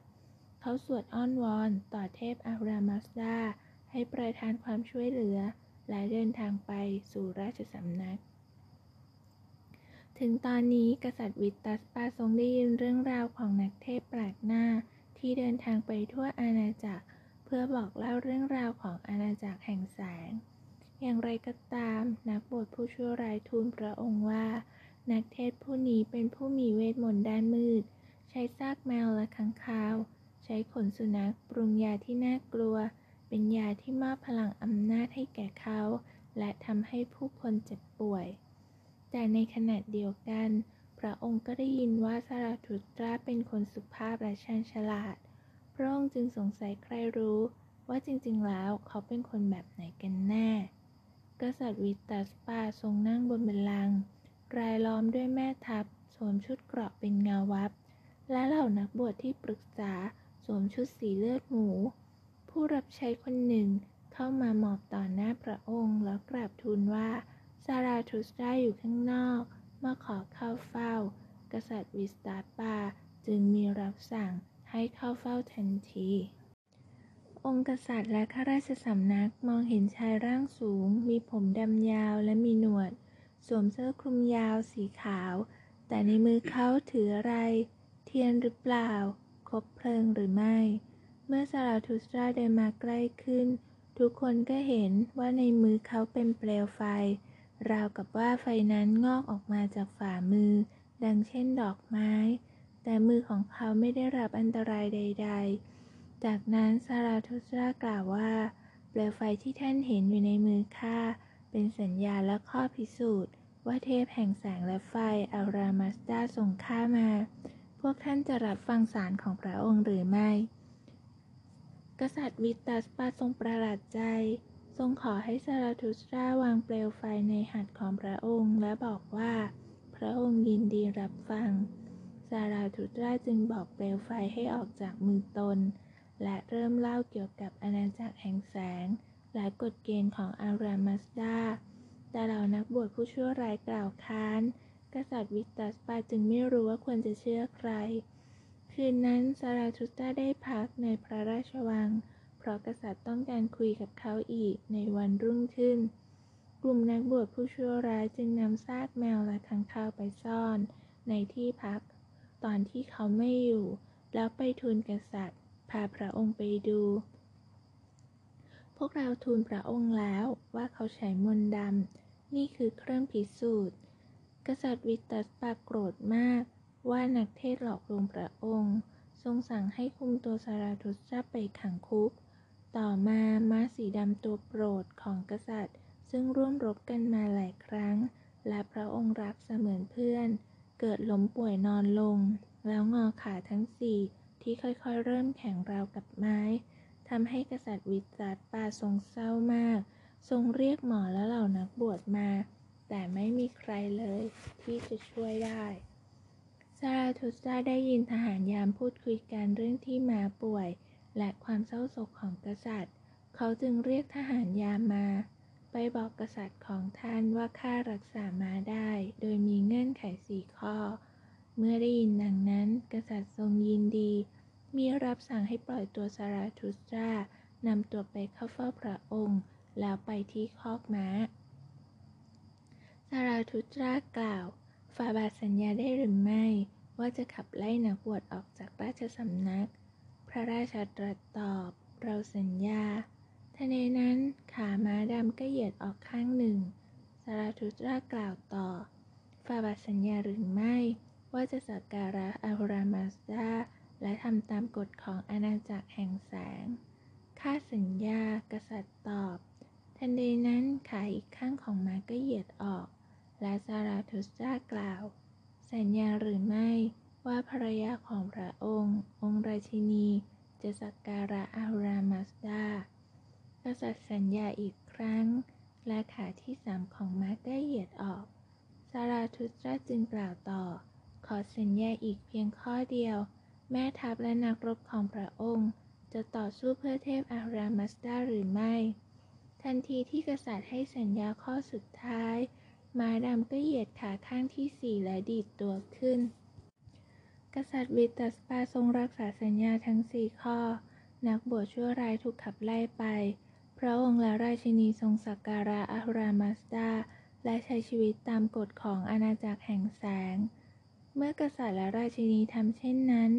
เขาสวดอ้อนวอนต่อเทพอารามัสดาให้ประทานความช่วยเหลือและเดินทางไปสู่ราชสำนักถึงตอนนี้กษัตริย์วิตัสปาทรงได้ยินเรื่องราวของนักเทพแปลกหน้าที่เดินทางไปทั่วอาณาจักรเพื่อบอกเล่าเรื่องราวของอาณาจักรแห่งแสงอย่างไรก็ตามนักบวชผู้ชั่วร้ายทูลพระองค์ว่านักเทศผู้นี้เป็นผู้มีเวทมนต์ด้านมืดใช้ซากแมวและค้างคาวใช้ขนสุนัขปรุงยาที่น่ากลัวเป็นยาที่มอบพลังอำนาจให้แก่เขาและทำให้ผู้คนเจ็บป่วยแต่ในขณะเดียวกันพระองค์ก็ได้ยินว่าซาราธุสตราเป็นคนสุภาพและช่างฉลาดพระองค์จึงสงสัยใครรู้ว่าจริงๆแล้วเขาเป็นคนแบบไหนกันแน่กษัตริย์วิตัสปาทรงนั่งบนบัลลังก์รายล้อมด้วยแม่ทัพสวมชุดเกราะเป็นเงาวับและเหล่านักบวชที่ปรึกษาสวมชุดสีเลือดหมูผู้รับใช้คนหนึ่งเข้ามาหมอบต่อหน้าพระองค์แล้วกราบทูลว่าซาราธุสตราอยู่ข้างนอกมาขอเข้าเฝ้ากษัตริย์วิตัสปาจึงมีรับสั่งให้เข้าเฝ้าทันทีองค์กษัตริย์และข้าราชสำนักมองเห็นชายร่างสูงมีผมดำยาวและมีหนวดสวมเสื้อคลุมยาวสีขาวแต่ในมือเขาถืออะไรเทียนหรือเปล่าคบเพลิงหรือไม่เมื่อซาราธุสตราเดินมาใกล้ขึ้นทุกคนก็เห็นว่าในมือเขาเป็นเปลวไฟราวกับว่าไฟนั้นงอกออกมาจากฝ่ามือดังเช่นดอกไม้แต่มือของเขาไม่ได้รับอันตรายใดๆจากนั้นซาราธุสตรากล่าวว่าเปลวไฟที่ท่านเห็นอยู่ในมือข้าเป็นสัญญาและข้อพิสูจน์ว่าเทพแห่งแสงและไฟอารามัสดาส่งข้ามาพวกท่านจะรับฟังสารของพระองค์หรือไม่ กษัตริย์มิตาสปาทรงประหลาดใจทรงขอให้ซาราธุสตราวางเปลวไฟในหัตถ์ของพระองค์และบอกว่าพระองค์ยินดีรับฟังซาราธุสตราจึงบอกเปลวไฟให้ออกจากมือตนและเริ่มเล่าเกี่ยวกับอาณาจักรแห่งแสงและกฎเกณฑ์ของอารามัสดาแต่เหล่านักบวชผู้ชั่วร้ายกล่าวค้านกษัตริย์วิตัสปาจึงไม่รู้ว่าควรจะเชื่อใครคืนนั้นซาราธุสตราได้พักในพระราชวังเพราะกษัตริย์ต้องการคุยกับเขาอีกในวันรุ่งขึ้นกลุ่มนักบวชผู้ชั่วร้ายจึงนำซากแมวและค้างคาวไปซ่อนในที่พักตอนที่เขาไม่อยู่แล้วไปทูลกษัตริย์พาพระองค์ไปดูพวกเราทูลพระองค์แล้วว่าเขาใช้มนต์ดำนี่คือเครื่องพิสูจน์กษัตริย์วิตัสปาโกรธมากว่านักเทศหลอกลวงพระองค์ทรงสั่งให้คุมตัวซาราธุสตราไปขังคุกต่อมาม้าสีดำตัวโปรดของกษัตริย์ซึ่งร่วมรบกันมาหลายครั้งและพระองค์รักเสมือนเพื่อนเกิดล้มป่วยนอนลงแล้วงอขาทั้งสี่ที่ค่อยๆเริ่มแข็งราวกับไม้ทำให้กษัตริย์วิตัสปาทรงเศร้ามากทรงเรียกหมอและเหล่านักบวชมาแต่ไม่มีใครเลยที่จะช่วยได้ซาราธุสตราได้ยินทหารยามพูดคุยกันเรื่องที่มาป่วยและความเศร้าโศกของกษัตริย์เขาจึงเรียกทหารยามมาไปบอกกษัตริย์ของท่านว่าข้ารักษามาได้โดยมีเงื่อนไขสี่ข้อเมื่อได้ยินดังนั้นกษัตริย์ทรงยินดีมีรับสั่งให้ปล่อยตัวซาราธุสตรานำตัวไปเข้าเฝ้าพระองค์แล้วไปที่คอกม้าซาราธุสตรากล่าวฟาบาสัญญาได้หรือไม่ว่าจะขับไล่นักบวชออกจากราชสำนักพระราชาตรัสตอบเราสัญญาทันใดนั้นขาม้าดำก็เหยียดออกข้างหนึ่งซาราธุสตรากล่าวต่อฟาบาสัญญาหรือไม่ว่าจะสักการะอารามัสดาและทำตามกฎของอาณาจักรแห่งแสงข้าสัญญากษัตริย์ตอบทันใดนั้นขาอีกข้างของม้าก็เหยียดออกและซาราธุสตรากล่าวสัญญาหรือไม่ว่าภรรยาของพระองค์องค์ราชินีจะสักการะอารามัสดากษัตริย์สัญญาอีกครั้งและขาที่สามของม้าก็เหยียดออกซาราธุสตราจึงกล่าวต่อขอสัญญาอีกเพียงข้อเดียวแม่ทัพและนักรบของพระองค์จะต่อสู้เพื่อเทพอารามัสดาหรือไม่ทันทีที่กษัตริย์ให้สัญญาข้อสุดท้ายม้าดำก็เหยียดขาข้างที่สี่และดีดตัวขึ้นกษัตริย์วิตัสปาทรงรักษาสัญญาทั้งสี่ข้อนักบวชชั่วร้ายถูกขับไล่ไปพระองค์และราชินีทรงสักการะอารามัสดาและใช้ชีวิตตามกฎของอาณาจักรแห่งแสงเมื่อกษัตริย์และราชินีทำเช่นนั้น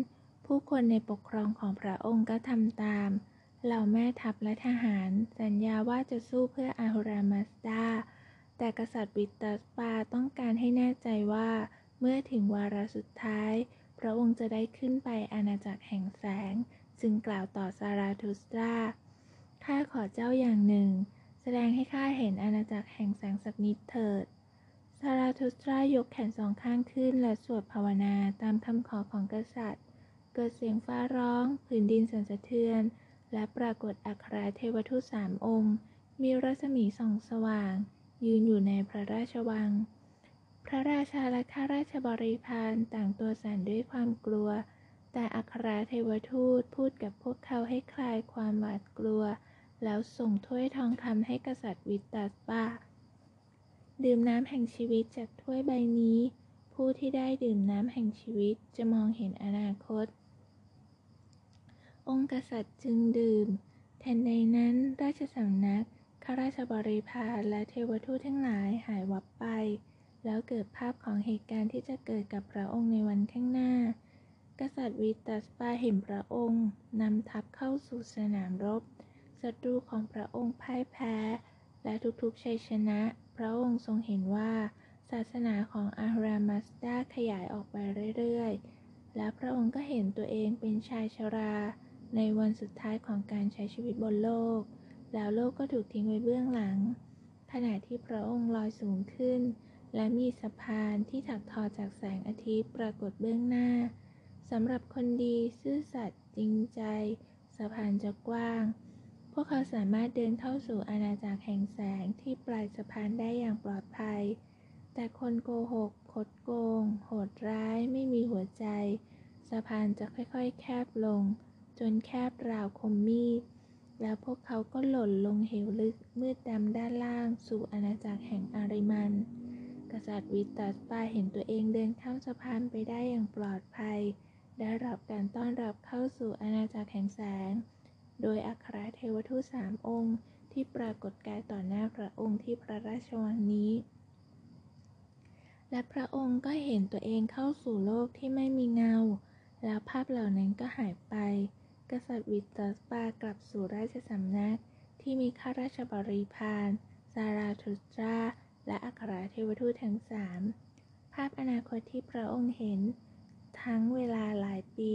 ผู้คนในปกครองของพระองค์ก็ทำตามเหล่าแม่ทัพและทหารสัญญาว่าจะสู้เพื่ออารามัสดาแต่กษัตริย์วิตัสปาต้องการให้แน่ใจว่าเมื่อถึงวาระสุดท้ายพระองค์จะได้ขึ้นไปอาณาจักรแห่งแสงจึงกล่าวต่อซาราธุสตราข้าขอเจ้าอย่างหนึ่งแสดงให้ข้าเห็นอาณาจักรแห่งแสงสักนิดเถิดซาราธุสตรายกแขนสองข้างขึ้นและสวดภาวนาตามคำขอของกษัตริย์เกิดเสียงฟ้าร้องผืนดินสั่นสะเทือนและปรากฏอัคราเทวทูตสามองค์มีรัศมีส่องสว่างยืนอยู่ในพระราชวังพระราชาและข้าราชบริพารต่างตัวสั่นด้วยความกลัวแต่อัคราเทวทูตพูดกับพวกเขาให้คลายความหวาดกลัวแล้วส่งถ้วยทองคำให้กษัตริย์วิตัสปาดื่มน้ำแห่งชีวิตจากถ้วยใบนี้ผู้ที่ได้ดื่มน้ำแห่งชีวิตจะมองเห็นอนาคตองค์กษัตริย์จึงดื่มทันใดนั้นราชสำนักข้าราชบริพารและเทวทูตทั้งหลายหายวับไปแล้วเกิดภาพของเหตุการณ์ที่จะเกิดกับพระองค์ในวันข้างหน้ากษัตริย์วิตัสปาเห็นพระองค์นำทัพเข้าสู่สนามรบศัตรูของพระองค์พ่ายแพ้และทุกๆชัยชนะพระองค์ทรงเห็นว่าศาสนาของอารามัสดาขยายออกไปเรื่อยๆและพระองค์ก็เห็นตัวเองเป็นชายชราในวันสุดท้ายของการใช้ชีวิตบนโลกแล้วโลกก็ถูกทิ้งไว้เบื้องหลังขณะที่พระองค์ลอยสูงขึ้นและมีสะพานที่ถักทอจากแสงอาทิตย์ปรากฏเบื้องหน้าสำหรับคนดีซื่อสัตย์จริงใจ สะพานจะกว้างพวกเขาสามารถเดินเข้าสู่อาณาจักรแห่งแสงที่ปลายสะพานได้อย่างปลอดภัยแต่คนโกหกคดโกงโหดร้ายไม่มีหัวใจสะพานจะค่อยๆแคบลงจนแคบราวคมมีดแล้วพวกเขาก็หล่นลงเหวลึกมืดดำด้านล่างสู่อาณาจักรแห่งอาริมันกษัตริย์วิตัสปาเห็นตัวเองเดินข้ามสะพานไปได้อย่างปลอดภัยได้รับการต้อนรับเข้าสู่อาณาจักรแห่งแสงโดยอัครเทวทูตสามองค์ที่ปรากฏกายต่อหน้าพระองค์ที่พระราชวังนี้และพระองค์ก็เห็นตัวเองเข้าสู่โลกที่ไม่มีเงาแล้วภาพเหล่านั้นก็หายไปกษัตริย์วิตัสปากลับสู่ราชสำนักที่มีข้าราชบริพารซาราทุสตราและอัครเทวทูตทั้งสามภาพอนาคตที่พระองค์เห็นทั้งเวลาหลายปี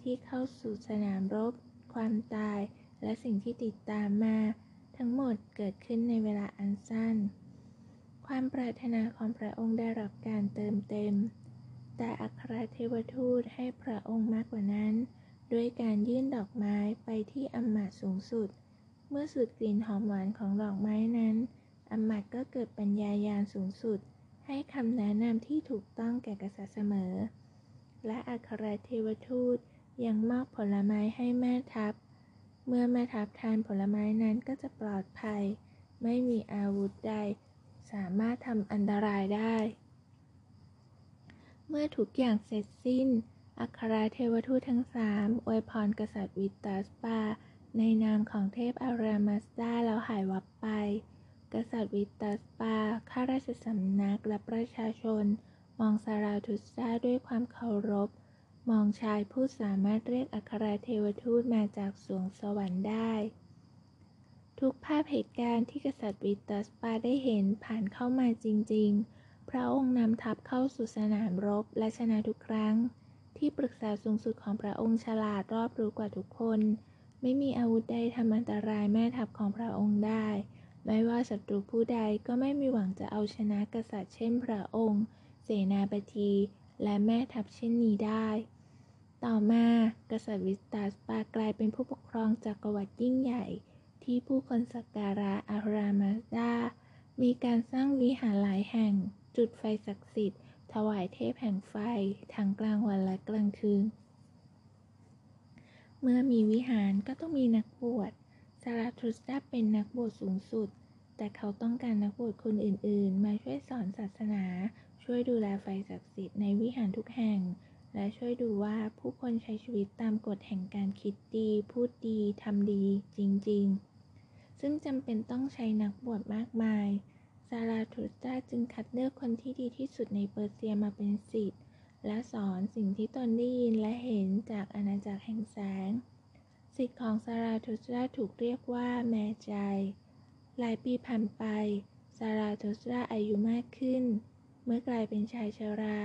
ที่เข้าสู่สนามรบความตายและสิ่งที่ติดตามมาทั้งหมดเกิดขึ้นในเวลาอันสั้นความปรารถนาของพระองค์ได้รับการเติมเต็มแต่อัครเทวทูตให้พระองค์มากกว่านั้นด้วยการยื่นดอกไม้ไปที่อำมาตย์สูงสุดเมื่อสูดกลิ่นหอมหวานของดอกไม้นั้นอำมาตย์ก็เกิดปัญญาญาณสูงสุดให้คำแนะนำที่ถูกต้องแก่กษัตริย์เสมอและอัครเทวทูตยังมอบผลไม้ให้แม่ทัพเมื่อแม่ทัพทานผลไม้นั้นก็จะปลอดภัยไม่มีอาวุธใดสามารถทำอันตรายได้เมื่อทุกอย่างเสร็จสิ้นอัครเทวทูตทั้งสามอวยพรกษัตริย์วิตัสปาในนามของเทพอารามัสดาแล้วหายวับไปกษัตริย์วิตัสปาข้าราชสำนักและประชาชนมองซาราทุสตราด้วยความเคารพมองชายผู้สามารถเรียกอัครเทวทูตมาจากสวงสวรรค์ได้ทุกภาพเหตุการณ์ที่กษัตริย์วิตัสปาได้เห็นผ่านเข้ามาจริงๆพระองค์นำทัพเข้าสู่สนามรบและชนะทุกครั้งที่ปรึกษาสูงสุดของพระองค์ฉลาดรอบรู้กว่าทุกคนไม่มีอาวุธใดทำอันตรายแม่ทัพของพระองค์ได้ไม่ว่าศัตรูผู้ใดก็ไม่มีหวังจะเอาชนะกษัตริย์เช่นพระองค์เสนาบดีและแม่ทัพเช่นนี้ได้ต่อมากษัตริย์วิตัสปากลายเป็นผู้ปกครองจักรวรรดิยิ่งใหญ่ที่ผู้คนสักการะอารามาดามีการสร้างวิหารหลายแห่งจุดไฟศักดิ์สิทธิ์ถวายเทพแห่งไฟทั้งกลางวันและกลางคืนเมื่อมีวิหารก็ต้องมีนักบวชซาราทุสตราเป็นนักบวชสูงสุดแต่เขาต้องการนักบวชคนอื่นๆมาช่วยสอนศาสนาช่วยดูแลไฟศักดิ์สิทธิ์ในวิหารทุกแห่งและช่วยดูว่าผู้คนใช้ชีวิตตามกฎแห่งการคิดดีพูดดีทำดีจริงๆซึ่งจำเป็นต้องใช้นักบวชมากมายซาราทุสตราจึงคัดเลือกคนที่ดีที่สุดในเปอร์เซียมาเป็นศิษย์และสอนสิ่งที่ตนได้ยินและเห็นจากอาณาจักรแห่งแสงศิษย์ของซาราทุสตราถูกเรียกว่าแมจายหลายปีผ่านไปซาราทุสตราอายุมากขึ้นเมื่อกลายเป็นชายชรา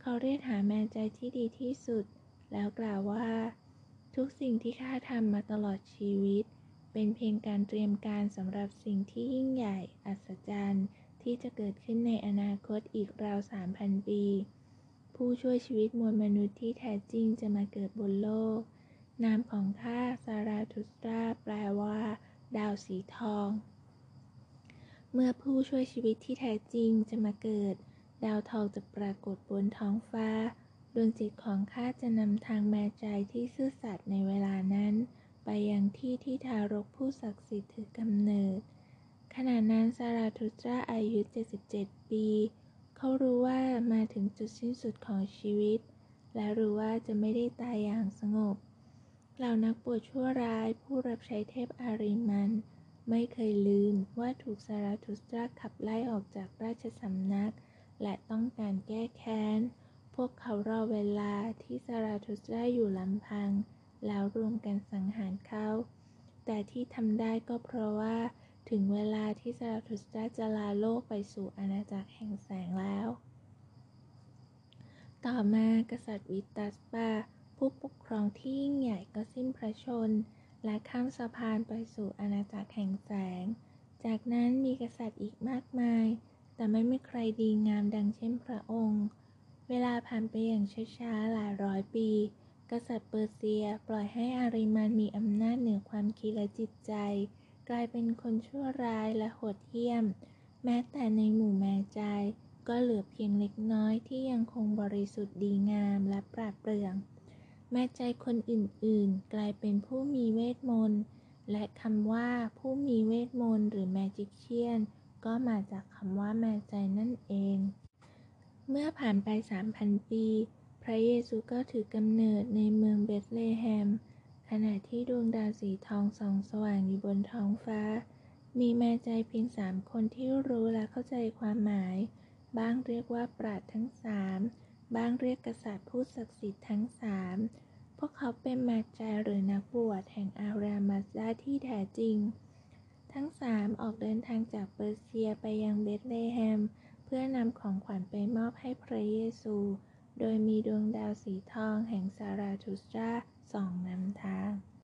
เขาเรียกหาแมจายที่ดีที่สุดแล้วกล่าวว่าทุกสิ่งที่ข้าทำมาตลอดชีวิตเป็นเพียงการเตรียมการสำหรับสิ่งที่ยิ่งใหญ่อัศจรรย์ที่จะเกิดขึ้นในอนาคตอีกราว สามพัน ปีผู้ช่วยชีวิตมวลมนุษย์ที่แท้จริงจะมาเกิดบนโลกนามของข้าซาราทุสตราแปลว่าดาวสีทองเมื่อผู้ช่วยชีวิตที่แท้จริงจะมาเกิดดาวทองจะปรากฏบนท้องฟ้าดวงจิตของข้าจะนำทางแมจายที่ซื่อสัตย์ในเวลานั้นไปยังที่ที่ทารกผู้ศักดิ์สิทธิ์ถือกำเนิดขณะนั้นซาราทุสตราอายุเจ็ดสิบเจ็ดปีเขารู้ว่ามาถึงจุดสิ้นสุดของชีวิตและรู้ว่าจะไม่ได้ตายอย่างสงบเหล่านักบวชชั่วร้ายผู้รับใช้เทพอาริมันไม่เคยลืมว่าถูกซาราทุสตราขับไล่ออกจากราชสำนักและต้องการแก้แค้นพวกเขารอเวลาที่ซาราทุสตราอยู่ลำพังแล้วรวมกันสังหารเขาแต่ที่ทำได้ก็เพราะว่าถึงเวลาที่ซาราทุสตราจะลาโลกไปสู่อาณาจักรแห่งแสงแล้วต่อมากษัตริย์วิตัสปาผู้ปกครองที่ยิ่งใหญ่ก็สิ้นพระชนม์และข้ามสะพานไปสู่อาณาจักรแห่งแสงจากนั้นมีกษัตริย์อีกมากมายแต่ไม่มีใครดีงามดังเช่นพระองค์เวลาผ่านไปอย่างช้าๆหลายร้อยปี กษัตริย์เปอร์เซียปล่อยให้อาริมานมีอำนาจเหนือความคิดและจิตใจกลายเป็นคนชั่วร้ายและโหดเหี้ยมแม้แต่ในหมู่แม่ใจก็เหลือเพียงเล็กน้อยที่ยังคงบริสุทธิ์ดีงามและปราดเปรื่อง แม้ใจคนอื่นๆกลายเป็นผู้มีเวทมนต์และคำว่าผู้มีเวทมนต์หรือแมจิเชียนก็มาจากคำว่าแม่ใจนั่นเองเมื่อผ่านไป สามพัน ปีพระเยซูก็ถือกำเนิดในเมืองเบธเลเฮมขณะที่ดวงดาวสีทองส่องสว่างอยู่บนท้องฟ้ามีแม่ใจเพียงสามคนที่รู้และเข้าใจความหมายบ้างเรียกว่าปราชญ์ทั้งสามบ้างเรียกกษัตริย์ผู้ศักดิ์สิทธิ์ทั้งสามพวกเขาเป็นแม่ใจหรือนักบวชแห่งอารามัสดาที่แท้จริงทั้งสามออกเดินทางจากเปอร์เซียไปยังเบธเลเฮมเพื่อนำของขวัญไปมอบให้พระเยซูโดยมีดวงดาวสีทองแห่งซาราธุสตราส่องนำทาง